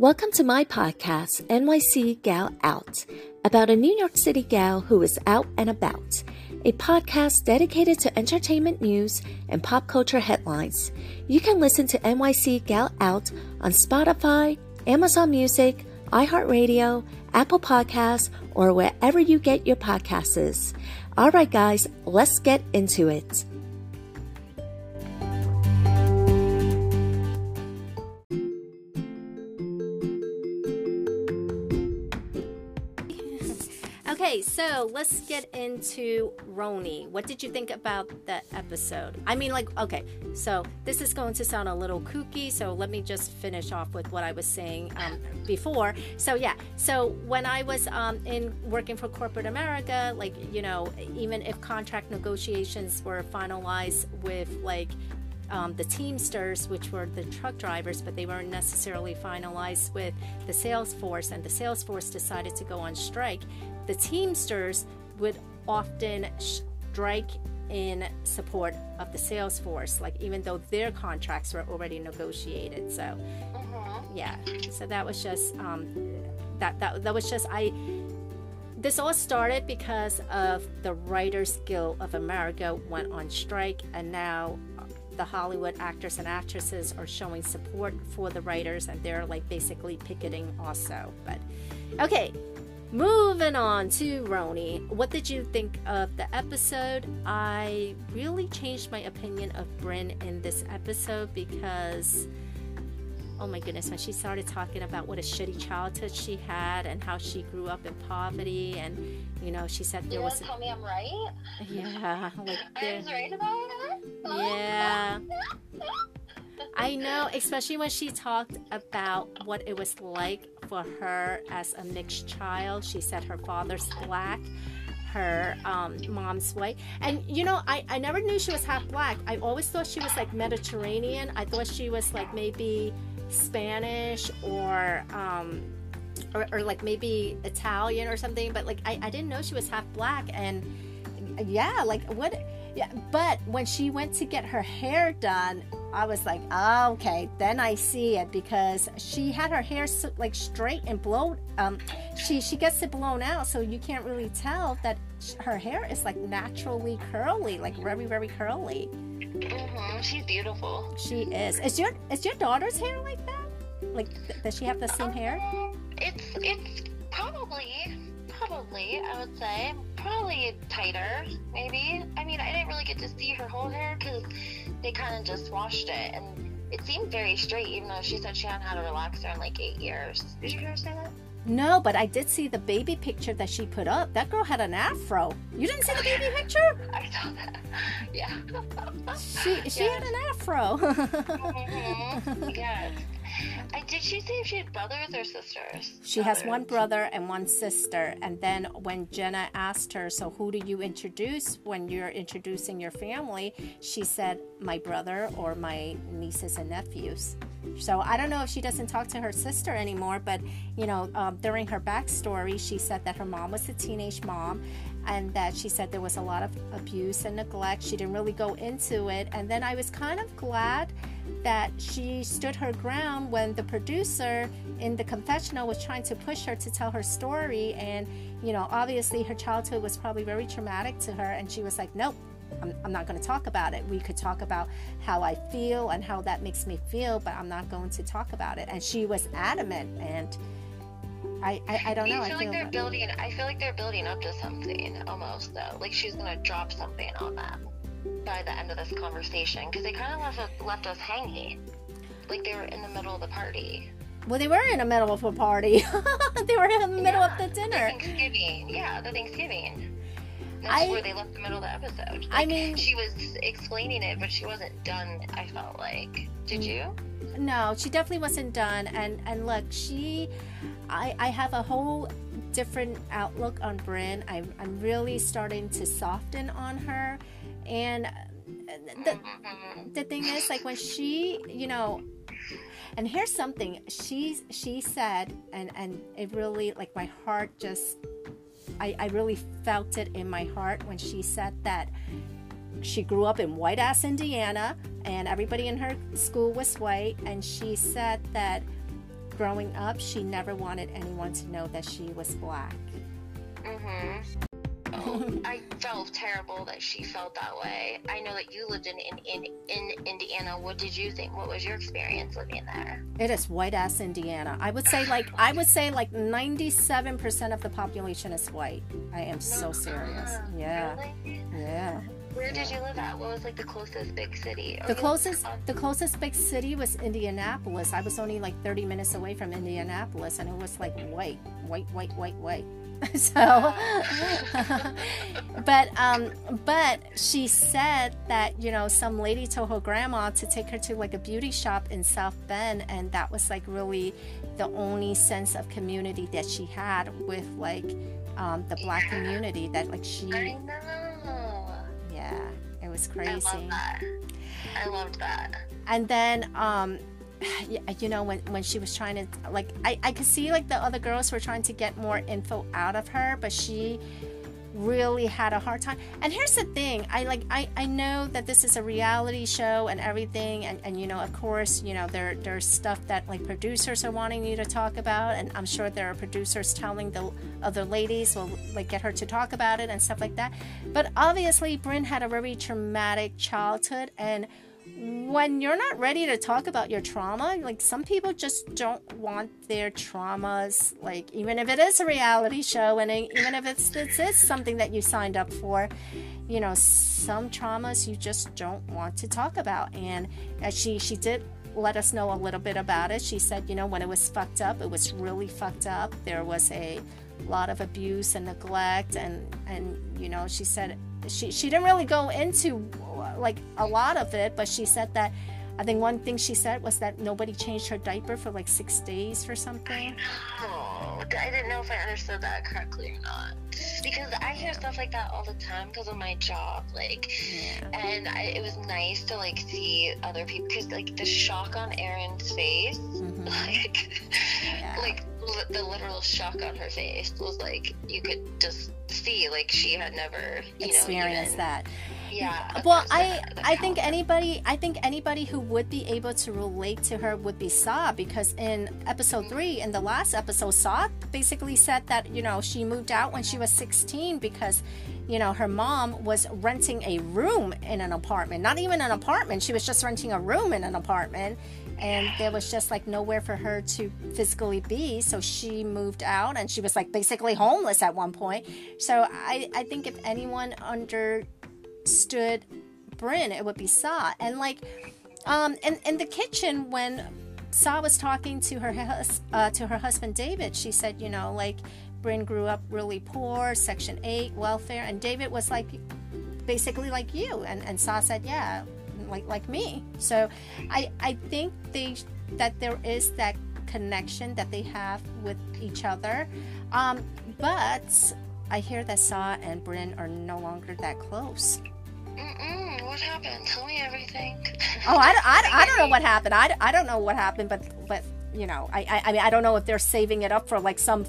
Welcome to my podcast, NYC Gal Out, about a New York City gal who is out and about. A podcast dedicated to entertainment news and pop culture headlines. You can listen to NYC Gal Out on Spotify, Amazon Music, iHeartRadio, Apple Podcasts, or wherever you get your podcasts. All right, guys, let's get into it. Okay, so let's get into RHONY. What did you think about that episode? I mean, like, okay, so this is going to sound a little kooky, so let me just finish off with what I was saying before. So yeah, so when I was in working for corporate America, like, you know, even if contract negotiations were finalized with like the Teamsters, which were the truck drivers, but they weren't necessarily finalized with the sales force, and the sales force decided to go on strike. The Teamsters would often strike in support of the sales force, like even though their contracts were already negotiated. So, yeah. So that was just This all started because of the Writers Guild of America went on strike, and now the Hollywood actors and actresses are showing support for the writers, and they're like basically picketing also. But okay, moving on to RHONY. What did you think of the episode? I really changed my opinion of Brynn in this episode because, oh my goodness, when she started talking about what a shitty childhood she had and how she grew up in poverty, and you know, she said there was. You want to tell me I'm right? Yeah, like I was right about that. Yeah, I know, especially when she talked about what it was like for her as a mixed child. She said her father's black, her mom's white, and you know, I never knew she was half black. I always thought she was like Mediterranean. I thought she was like maybe Spanish or like maybe Italian or something, but like I didn't know she was half black. And yeah, like what? Yeah, but when she went to get her hair done, I was like, oh, okay, then I see it, because she had her hair so, like straight and blown. She gets it blown out, so you can't really tell that her hair is like naturally curly, like very, very curly. Mm-hmm. She's beautiful. She is. Is your daughter's hair like that? Like, does she have the same hair? It's probably I would say. Probably tighter, maybe. I mean, I didn't really get to see her whole hair because they kind of just washed it, and it seemed very straight, even though she said she hadn't had a relaxer in like 8 years. Did you hear her say that? No, but I did see the baby picture that she put up. That girl had an afro. You didn't see the baby picture? I saw that. Yeah. She had an afro. Mm-hmm. Yes. Did she say if she had brothers or sisters? She has one brother and one sister. And then when Jenna asked her, so who do you introduce when you're introducing your family? She said, my brother or my nieces and nephews. So I don't know if she doesn't talk to her sister anymore, but, you know, during her backstory, she said that her mom was a teenage mom, and that she said there was a lot of abuse and neglect. She didn't really go into it. And then I was kind of glad that she stood her ground when the producer in the confessional was trying to push her to tell her story. And, you know, obviously her childhood was probably very traumatic to her, and she was like, nope, I'm not going to talk about it. We could talk about how I feel and how that makes me feel, but I'm not going to talk about it. And she was adamant, and I don't know. I feel like they're building up to something almost, though. Like she's going to drop something on that by the end of this conversation, because they kind of left us hanging. Like they were in the middle of the party. Well, they were in the middle of a party. They were in the middle of the dinner. The Thanksgiving. That's where they left the middle of the episode. Like, I mean, she was explaining it, but she wasn't done, I felt like. Did you? No, she definitely wasn't done. And look, I have a whole different outlook on Brynn. I'm really starting to soften on her. And the thing is, like, when she, you know, and here's something she said, and it really, like, my heart just, I really felt it in my heart when she said that she grew up in white-ass Indiana, and everybody in her school was white, and she said that growing up, she never wanted anyone to know that she was black. Mm-hmm. Oh, I felt terrible that she felt that way. I know that you lived in Indiana. What did you think? What was your experience living there? It is white ass Indiana. I would say like 97% of the population is white. I am so serious. Yeah. Really? Yeah. Where did you live at? What was like the closest big city? The closest big city was Indianapolis. I was only like 30 minutes away from Indianapolis, and it was like white. So, but she said that, you know, some lady told her grandma to take her to like a beauty shop in South Bend, and that was like really the only sense of community that she had with like the black community, that like she. I know. Yeah, it was crazy. I loved that. And then you know, when she was trying to, like, I could see, like, the other girls were trying to get more info out of her, but she really had a hard time. And here's the thing, I know that this is a reality show and everything, and you know, of course, you know, there's stuff that, like, producers are wanting you to talk about, and I'm sure there are producers telling the other ladies, well, like, get her to talk about it and stuff like that. But obviously, Brynn had a very traumatic childhood, and when you're not ready to talk about your trauma, like, some people just don't want their traumas, like, even if it is a reality show, and even if it's something that you signed up for, you know, some traumas you just don't want to talk about. And she did let us know a little bit about it. She said, you know, when it was fucked up, it was really fucked up. There was a lot of abuse and neglect, and you know, she said she didn't really go into like a lot of it, but she said that, I think one thing she said was that nobody changed her diaper for like 6 days or something. I didn't know if I understood that correctly or not, because I hear stuff like that all the time because of my job, like, and it was nice to like see other people, because like the shock on Erin's face, mm-hmm. Like the literal shock on her face was like, you could just see, like, she had never, you know, experienced that. Yeah. Well, I think anybody who would be able to relate to her would be Saab, because in episode 3, in the last episode, Saab basically said that, you know, she moved out when she was 16 because, you know, her mom was renting a room in an apartment. Not even an apartment. She was just renting a room in an apartment, and there was just like nowhere for her to physically be, so she moved out, and she was like basically homeless at one point. So I think if anyone understood Brynn, it would be Saw. And like in the kitchen, when Saw was talking to her husband David, she said, you know, like, Brynn grew up really poor, Section 8 welfare, and David was like basically like you, and Saw said, yeah, like me. So I think that there is that connection that they have with each other, but I hear that Saw and Brynn are no longer that close. What happened? Tell me everything. Oh, I don't know what happened. I don't know what happened, but you know, I mean, I don't know if they're saving it up for like some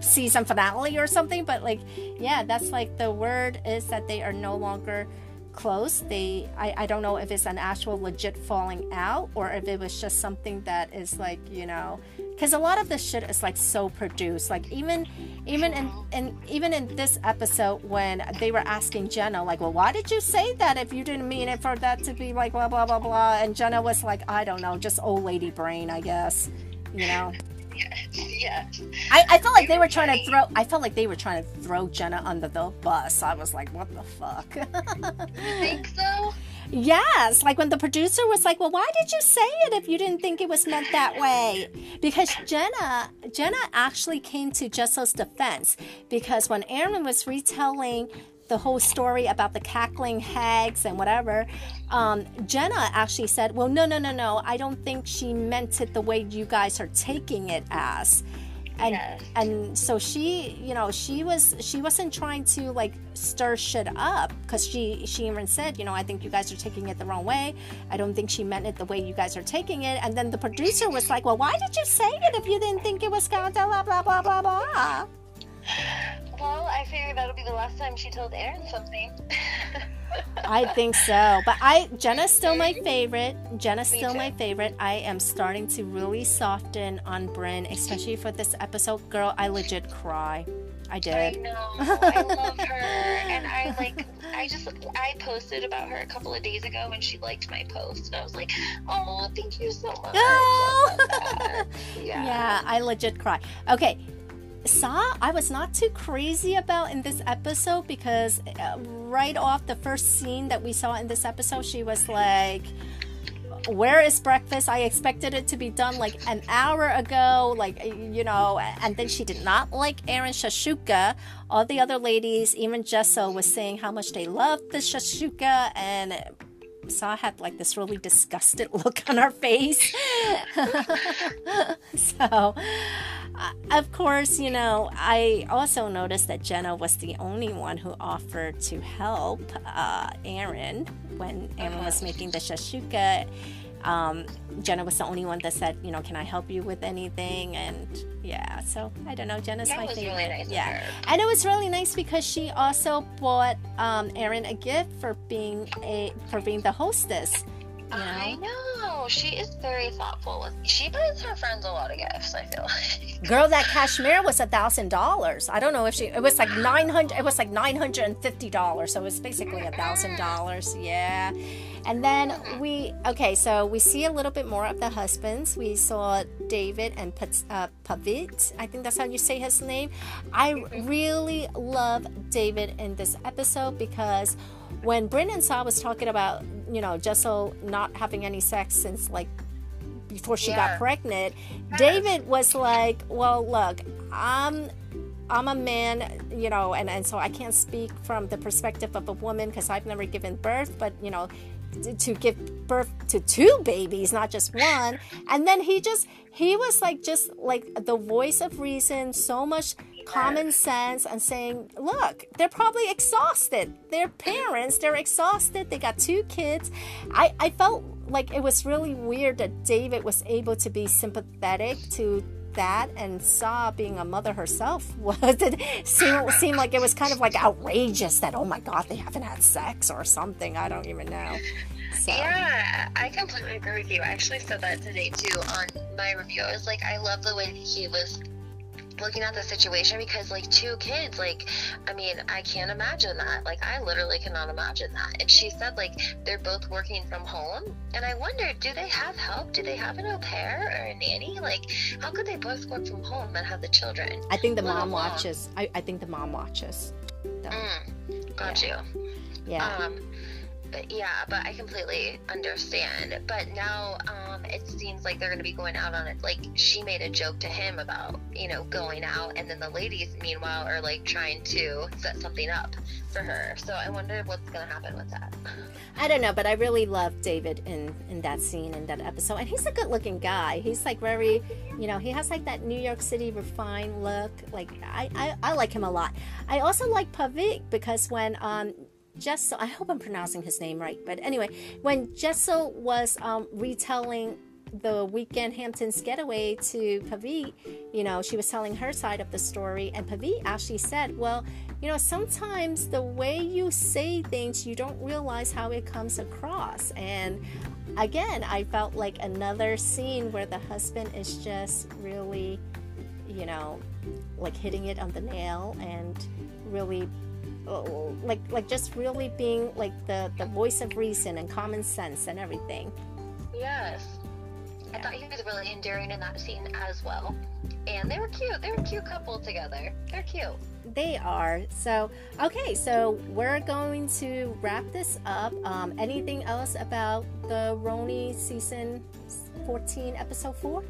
season finale or something, but like, yeah, that's like the word is that they are no longer close. I don't know if it's an actual legit falling out, or if it was just something that is like, you know, because a lot of this shit is like so produced, like even in this episode when they were asking Jenna, like, well, why did you say that if you didn't mean it, for that to be like blah blah blah blah, and Jenna was like, I don't know, just old lady brain, I guess, you know. Yeah. I felt like they were trying to throw Jenna under the bus. I was like, what the fuck? You think so? Yes. Like when the producer was like, well, why did you say it if you didn't think it was meant that way? Because Jenna actually came to Jessel's defense, because when Erin was retelling the whole story about the cackling hags and whatever, Jenna actually said, well, no, I don't think she meant it the way you guys are taking it as. And yes. And so she, you know, she wasn't trying to like stir shit up, because she even said, you know, I think you guys are taking it the wrong way. I don't think she meant it the way you guys are taking it. And then the producer was like, well, why did you say it if you didn't think it was going to blah blah blah blah blah blah? Well, I figure that'll be the last time she told Erin something. I think so. But Jenna's still my favorite. I am starting to really soften on Brynn, especially for this episode. Girl, I legit cry. I did. I know. I love her. And I posted about her a couple of days ago when she liked my post. And I was like, oh, thank you so much. Oh! Yeah, I legit cry. Okay. Saab, I was not too crazy about in this episode because right off the first scene that we saw in this episode, she was like, where is breakfast? I expected it to be done like an hour ago, and then she did not like Erin shashuka. All the other ladies, even Jessel, was saying how much they loved the shashuka, and Saw had like this really disgusted look on her face. So of course, I also noticed that Jenna was the only one who offered to help Erin when Erin was making the shashuka. Jenna was the only one that said, can I help you with anything? And yeah, so I don't know. Jenna's my favorite. Really nice and it was really nice because she also bought Erin a gift for being the hostess. I know. She is very thoughtful. She buys her friends a lot of gifts, I feel like. Girl, that cashmere was $1,000. I don't know if it was like $950, so it was basically $1,000. Yeah. And then we see a little bit more of the husbands. We saw David and Pavit. I think that's how you say his name. I really love David in this episode because when Brynn and Saab was talking about, Jessel not having any sex since like before she got pregnant, David was like, well, look, I'm a man, and so I can't speak from the perspective of a woman because I've never given birth, but, to give birth to two babies, not just one. And then he was like, just like the voice of reason, so much common sense, and saying, look, they're probably exhausted. Their parents, they're exhausted. They got two kids. I felt like it was really weird that David was able to be sympathetic to that, and Saw being a mother herself seemed like it was kind of like outrageous that, oh my god, they haven't had sex or something. I don't even know. So. Yeah, I completely agree with you. I actually said that today too on my review. I was like, I love the way that he was looking at the situation because like two kids, like, I mean, I can't imagine that. Like, I literally cannot imagine that. And she said like they're both working from home, and I wondered, do they have help? Do they have an au pair or a nanny? Like, how could they both work from home and have the children? I think the mom watches. I think the mom watches. Got you. Yeah. But I completely understand. But now it seems like they're going to be going out on it. Like, she made a joke to him about, going out. And then the ladies, meanwhile, are, like, trying to set something up for her. So I wonder what's going to happen with that. I don't know, but I really love David in that scene, in that episode. And he's a good-looking guy. He's, like, very, he has, like, that New York City refined look. Like, I like him a lot. I also like Pavit because when... Jessel, I hope I'm pronouncing his name right, but anyway, when Jessel was retelling the weekend Hamptons getaway to Pavit, she was telling her side of the story, and Pavit actually said, well, sometimes the way you say things, you don't realize how it comes across. And again, I felt like another scene where the husband is just really, like hitting it on the nail and really like just really being like the voice of reason and common sense and everything. Yes. Yeah. I thought he was really endearing in that scene as well. And they were cute. They were a cute couple together. They're cute. They are. So, okay. So we're going to wrap this up. Anything else about the RHONY season 14 episode 4?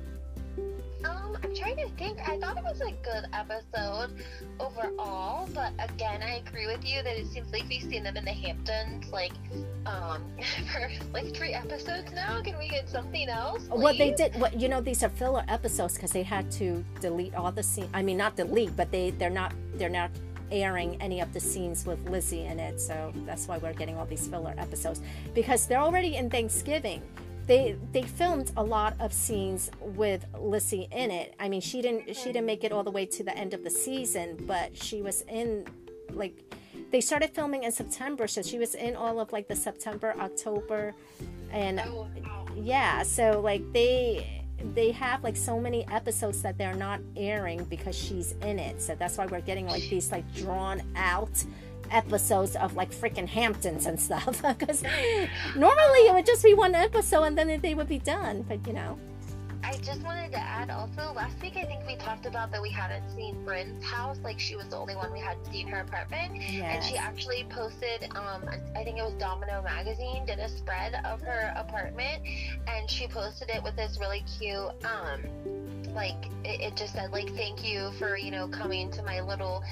I'm trying to think. I thought it was a good episode overall, but again, I agree with you that it seems like we've seen them in the Hamptons like for like 3 episodes now. Can we get something else, please? Well, they did. Well, these are filler episodes because they had to delete all the scenes. I mean, not delete, but they're not airing any of the scenes with Lizzy in it. So that's why we're getting all these filler episodes because they're already in Thanksgiving. they filmed a lot of scenes with Lizzy in it. I mean, she didn't make it all the way to the end of the season, but she was in, like, they started filming in September, so she was in all of, like, the September, October, and yeah. So, like, they have, like, so many episodes that they're not airing because she's in it. So that's why we're getting, like, these, like, drawn out episodes of, like, freaking Hamptons and stuff, because normally it would just be one episode and then they would be done. But, you know, I just wanted to add also, last week I think we talked about that we hadn't seen Brynn's house, like, she was the only one we hadn't seen her apartment. Yes. And she actually posted, I think it was Domino magazine did a spread of her apartment, and she posted it with this really cute like, it just said, like, thank you for, you know, coming to my little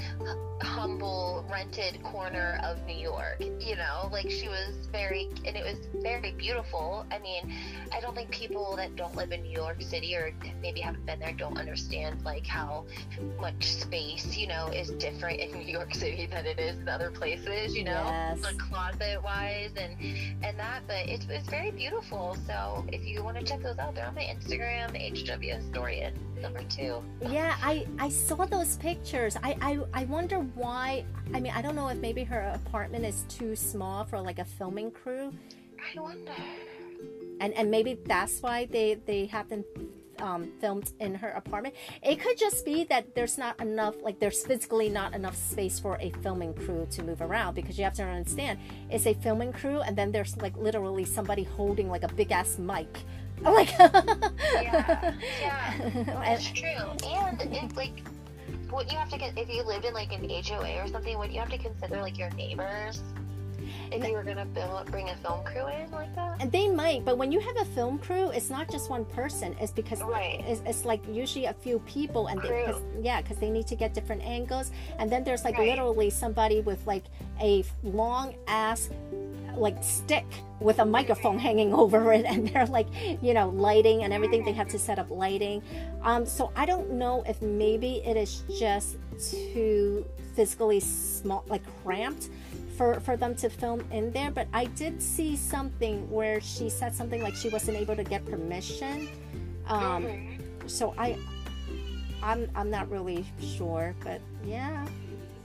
humble rented corner of New York, you know, like, she was very, and it was very beautiful. I mean, I don't think people that don't live in New York City or maybe haven't been there don't understand, like, how much space, you know, is different in New York City than it is in other places, you know, yes, like, closet wise and that, but it's very beautiful. So if you want to check those out, they're on my Instagram, HW Story. #2. Yeah, I saw those pictures. I wonder why. I mean, I don't know if maybe her apartment is too small for, like, a filming crew. I wonder. And maybe that's why they haven't filmed in her apartment. It could just be that there's not enough, like, there's physically not enough space for a filming crew to move around, because you have to understand, it's a filming crew, and then there's, like, literally somebody holding, like, a big ass mic. Oh my god. Yeah, that's true. And it's like, what you have to get if you lived in, like, an HOA or something, would you have to consider, like, your neighbors if you were gonna bring a film crew in like that? And they might, but when you have a film crew, it's not just one person. It's because, right, it's like usually a few people, and because they need to get different angles. And then there's, like, right, literally somebody with, like, a long ass, like, stick with a microphone hanging over it, and they're, like, you know, lighting and everything. They have to set up lighting. So I don't know if maybe it is just too physically small, like, cramped for them to film in there. But I did see something where she said something like she wasn't able to get permission. So I'm not really sure, but yeah.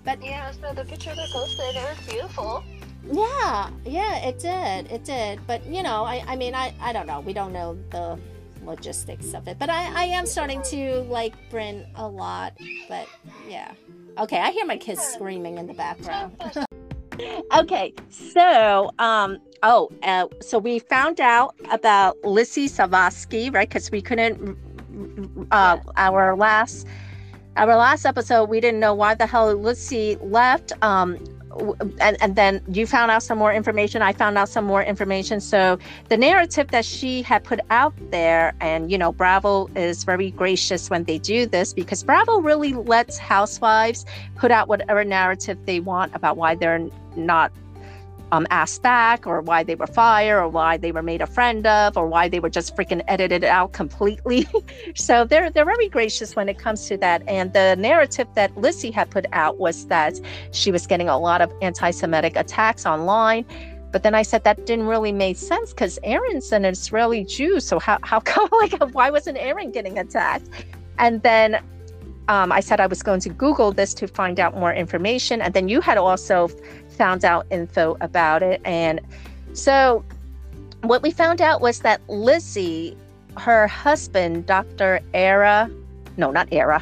But yeah, so the picture they posted, it was beautiful. Yeah, it did. But, you know, I mean, I don't know. We don't know the logistics of it. But I am starting to like Brynn a lot. But, yeah. Okay, I hear my kids screaming in the background. Okay, so, so we found out about Lizzy Savetsky, right? Because we couldn't, our last episode, we didn't know why the hell Lizzy left, and then you found out some more information. I found out some more information. So the narrative that she had put out there, and, you know, Bravo is very gracious when they do this, because Bravo really lets housewives put out whatever narrative they want about why they're not asked back, or why they were fired, or why they were made a friend of, or why they were just freaking edited out completely. So they're very gracious when it comes to that. And the narrative that Lizzy had put out was that she was getting a lot of anti-Semitic attacks online. But then I said that didn't really make sense, because Erin's an Israeli Jew, so how come, like, why wasn't Erin getting attacked? And then I said I was going to Google this to find out more information, and then you had also found out info about it. And so what we found out was that Lizzy, her husband, Dr. Ira, no, not Ira,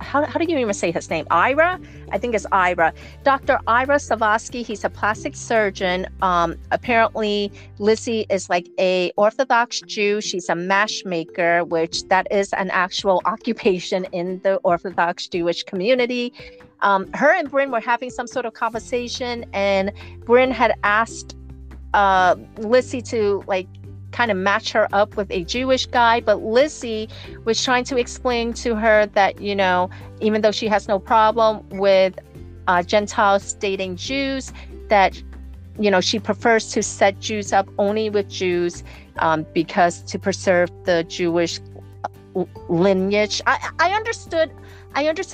how do you even say his name? Ira? I think it's Ira. Dr. Ira Savetsky, he's a plastic surgeon. Apparently Lizzy is like a Orthodox Jew. She's a mash maker, which that is an actual occupation in the Orthodox Jewish community. Her and Brynn were having some sort of conversation, and Brynn had asked Lizzy to, like, kind of match her up with a Jewish guy, but Lizzy was trying to explain to her that, you know, even though she has no problem with Gentiles dating Jews, that, you know, she prefers to set Jews up only with Jews, because to preserve the Jewish lineage. I understood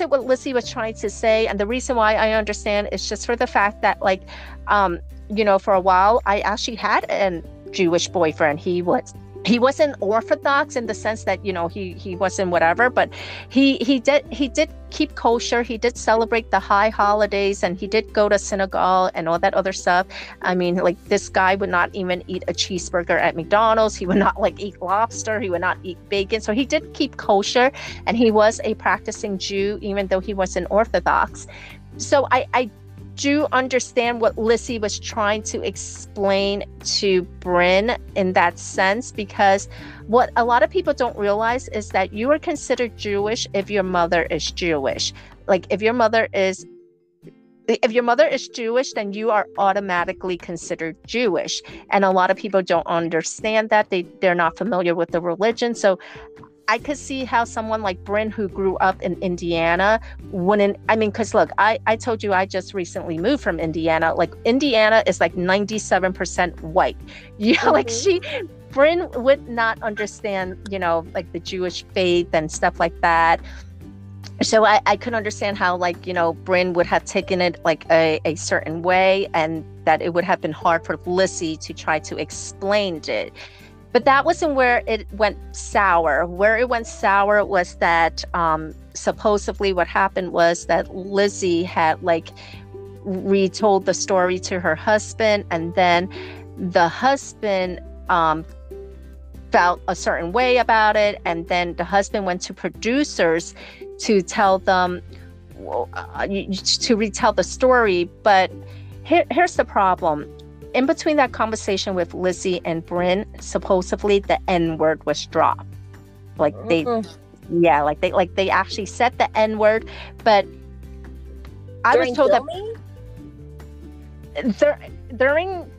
what Lizzy was trying to say, and the reason why I understand is just for the fact that, like, you know, for a while I actually had an Jewish boyfriend. He was he wasn't orthodox in the sense that, you know, he wasn't whatever, but he did keep kosher. He did celebrate the high holidays, and he did go to synagogue and all that other stuff. I mean, like, this guy would not even eat a cheeseburger at McDonald's. He would not like eat lobster. He would not eat bacon. So he did keep kosher, and he was a practicing Jew, even though he wasn't Orthodox. So I do understand what Lizzy was trying to explain to Brynn in that sense, because what a lot of people don't realize is that you are considered Jewish if your mother is Jewish. Like, if your mother is Jewish, then you are automatically considered Jewish. And a lot of people don't understand that. They're not familiar with the religion. So I could see how someone like Brynn, who grew up in Indiana, wouldn't. I mean, because look, I told you I just recently moved from Indiana. Like, Indiana is like 97% white. You know, like, Brynn would not understand, you know, like the Jewish faith and stuff like that. So I could understand how, like, you know, Brynn would have taken it like a certain way, and that it would have been hard for Lizzy to try to explain it. But that wasn't where it went sour. Where it went sour was that supposedly what happened was that Lizzy had like retold the story to her husband, and then the husband felt a certain way about it, and then the husband went to producers to tell them to retell the story. But here's the problem. In between that conversation with Lizzy and Brynn, supposedly the N-word was dropped. Like, they actually said the N-word, but I was told that during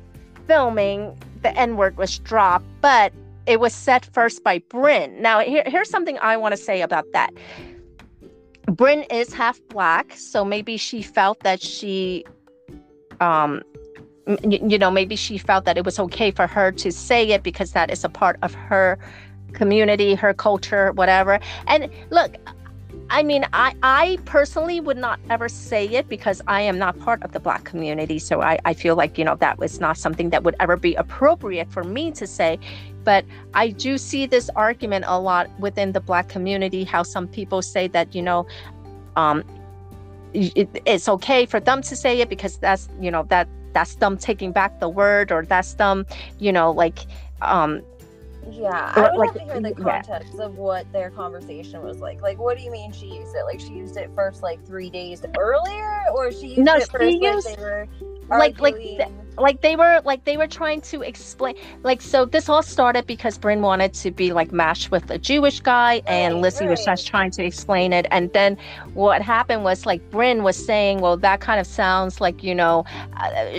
filming, the N-word was dropped, but it was said first by Brynn. Now, here's something I want to say about that. Brynn is half Black, so maybe she felt that she, you know, maybe she felt that it was okay for her to say it because that is a part of her community, her culture, whatever. And look, I mean, I personally would not ever say it because I am not part of the Black community. So I feel like, you know, that was not something that would ever be appropriate for me to say. But I do see this argument a lot within the Black community, how some people say that, you know, it's okay for them to say it because that's, you know, that's them taking back the word, or that's them, you know, like, yeah, I would like, have to hear the context of what their conversation was like. Like, what do you mean she used it? Like, she used it first, like, 3 days earlier, or she used it first like they were arguing? Like they were trying to explain. Like, so this all started because Brynn wanted to be like matched with a Jewish guy, and Lizzy was just trying to explain it. And then what happened was, like, Brynn was saying, well, that kind of sounds like, you know,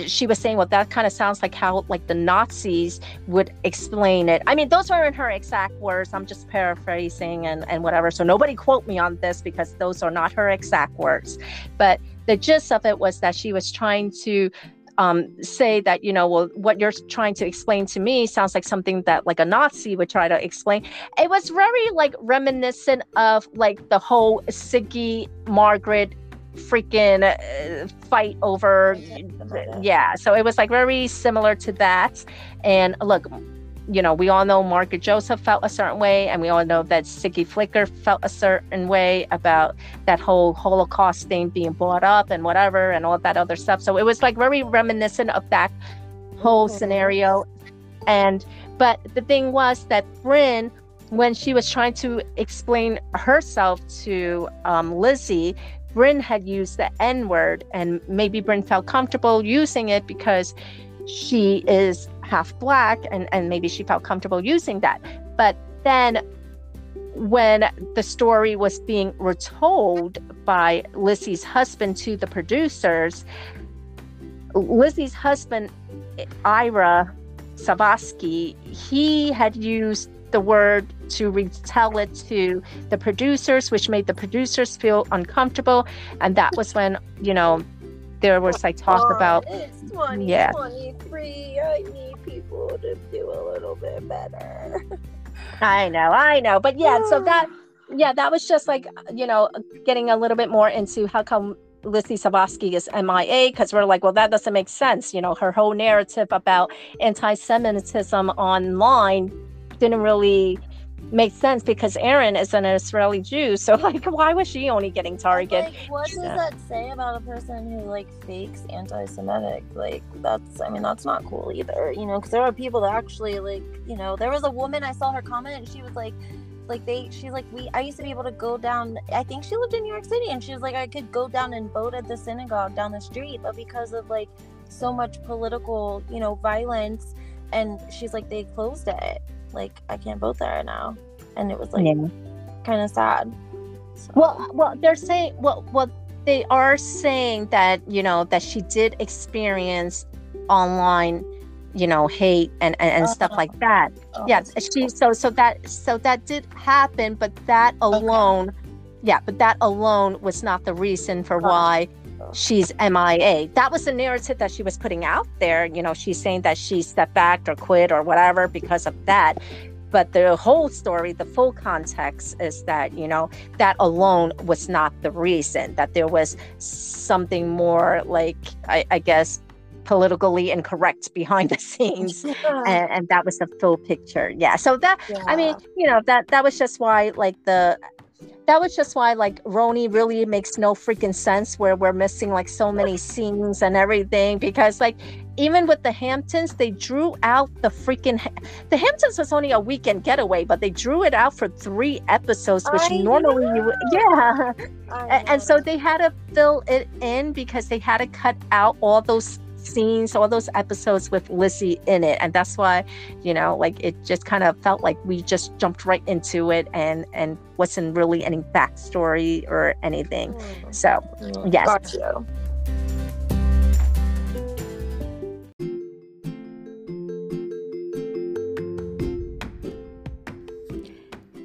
she was saying, well, that kind of sounds like how like the Nazis would explain it. I mean, those aren't her exact words. I'm just paraphrasing and whatever. So nobody quote me on this because those are not her exact words. But the gist of it was that she was trying to say that, you know, well, what you're trying to explain to me sounds like something that like a Nazi would try to explain. It was very like reminiscent of like the whole Siggy Margaret freaking fight over. Yeah. So it was like very similar to that. And look, you know, we all know Margaret Joseph felt a certain way, and we all know that Siggy Flicker felt a certain way about that whole Holocaust thing being brought up and whatever and all that other stuff. So it was like very reminiscent of that whole scenario. And but the thing was that Brynn, when she was trying to explain herself to Lizzy, Brynn had used the N-word, and maybe Brynn felt comfortable using it because she is half Black, and maybe she felt comfortable using that. But then when the story was being retold by Lizzy's husband to the producers, Lizzy's husband, Ira Savetsky, he had used the word to retell it to the producers, which made the producers feel uncomfortable. And that was when, you know, there was like talk about, it's 2023. I need people to do a little bit better. I know. But yeah, that was just like, you know, getting a little bit more into how come Lizzy Savetsky is MIA, because we're like, well, that doesn't make sense. You know, her whole narrative about anti-Semitism online didn't really make sense because Erin is an Israeli Jew, so like why was she only getting targeted? Like, what does that say about a person who like fakes anti-Semitic? Like that's not cool either, you know, because there are people that actually like, you know, there was a woman, I saw her comment and she was I used to be able to go down, I think she lived in New York City, and she was like, I could go down and vote at the synagogue down the street, but because of like so much political, you know, violence, and she's like, they closed it, like I can't vote there now. And it was like kind of sad. So. Well they're saying they are saying that, you know, that she did experience online, you know, hate and stuff like that. Oh, yeah, she so that did happen, but that alone, but that alone was not the reason for why she's MIA. That was the narrative that she was putting out there. You know, she's saying that she stepped back or quit or whatever because of that. But the whole story, the full context is that, you know, that alone was not the reason. That there was something more, like I guess, politically incorrect behind the scenes, and that was the full picture. I mean, you know, that was just why like RHONY really makes no freaking sense, where we're missing like so many scenes and everything, because like even with the Hamptons, they drew out the Hamptons was only a weekend getaway, but they drew it out for 3 episodes, which and so they had to fill it in because they had to cut out all those scenes, all those episodes with Lizzy in it. And that's why, you know, like it just kind of felt like we just jumped right into it and wasn't really any backstory or anything. Yes. Gotcha.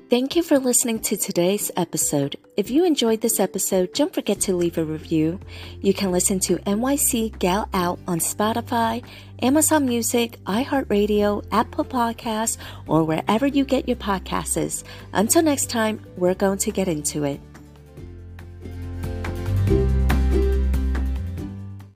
Thank you for listening to today's episode. If you enjoyed this episode, don't forget to leave a review. You can listen to NYC Gal Out on Spotify, Amazon Music, iHeartRadio, Apple Podcasts, or wherever you get your podcasts. Until next time, we're going to get into it.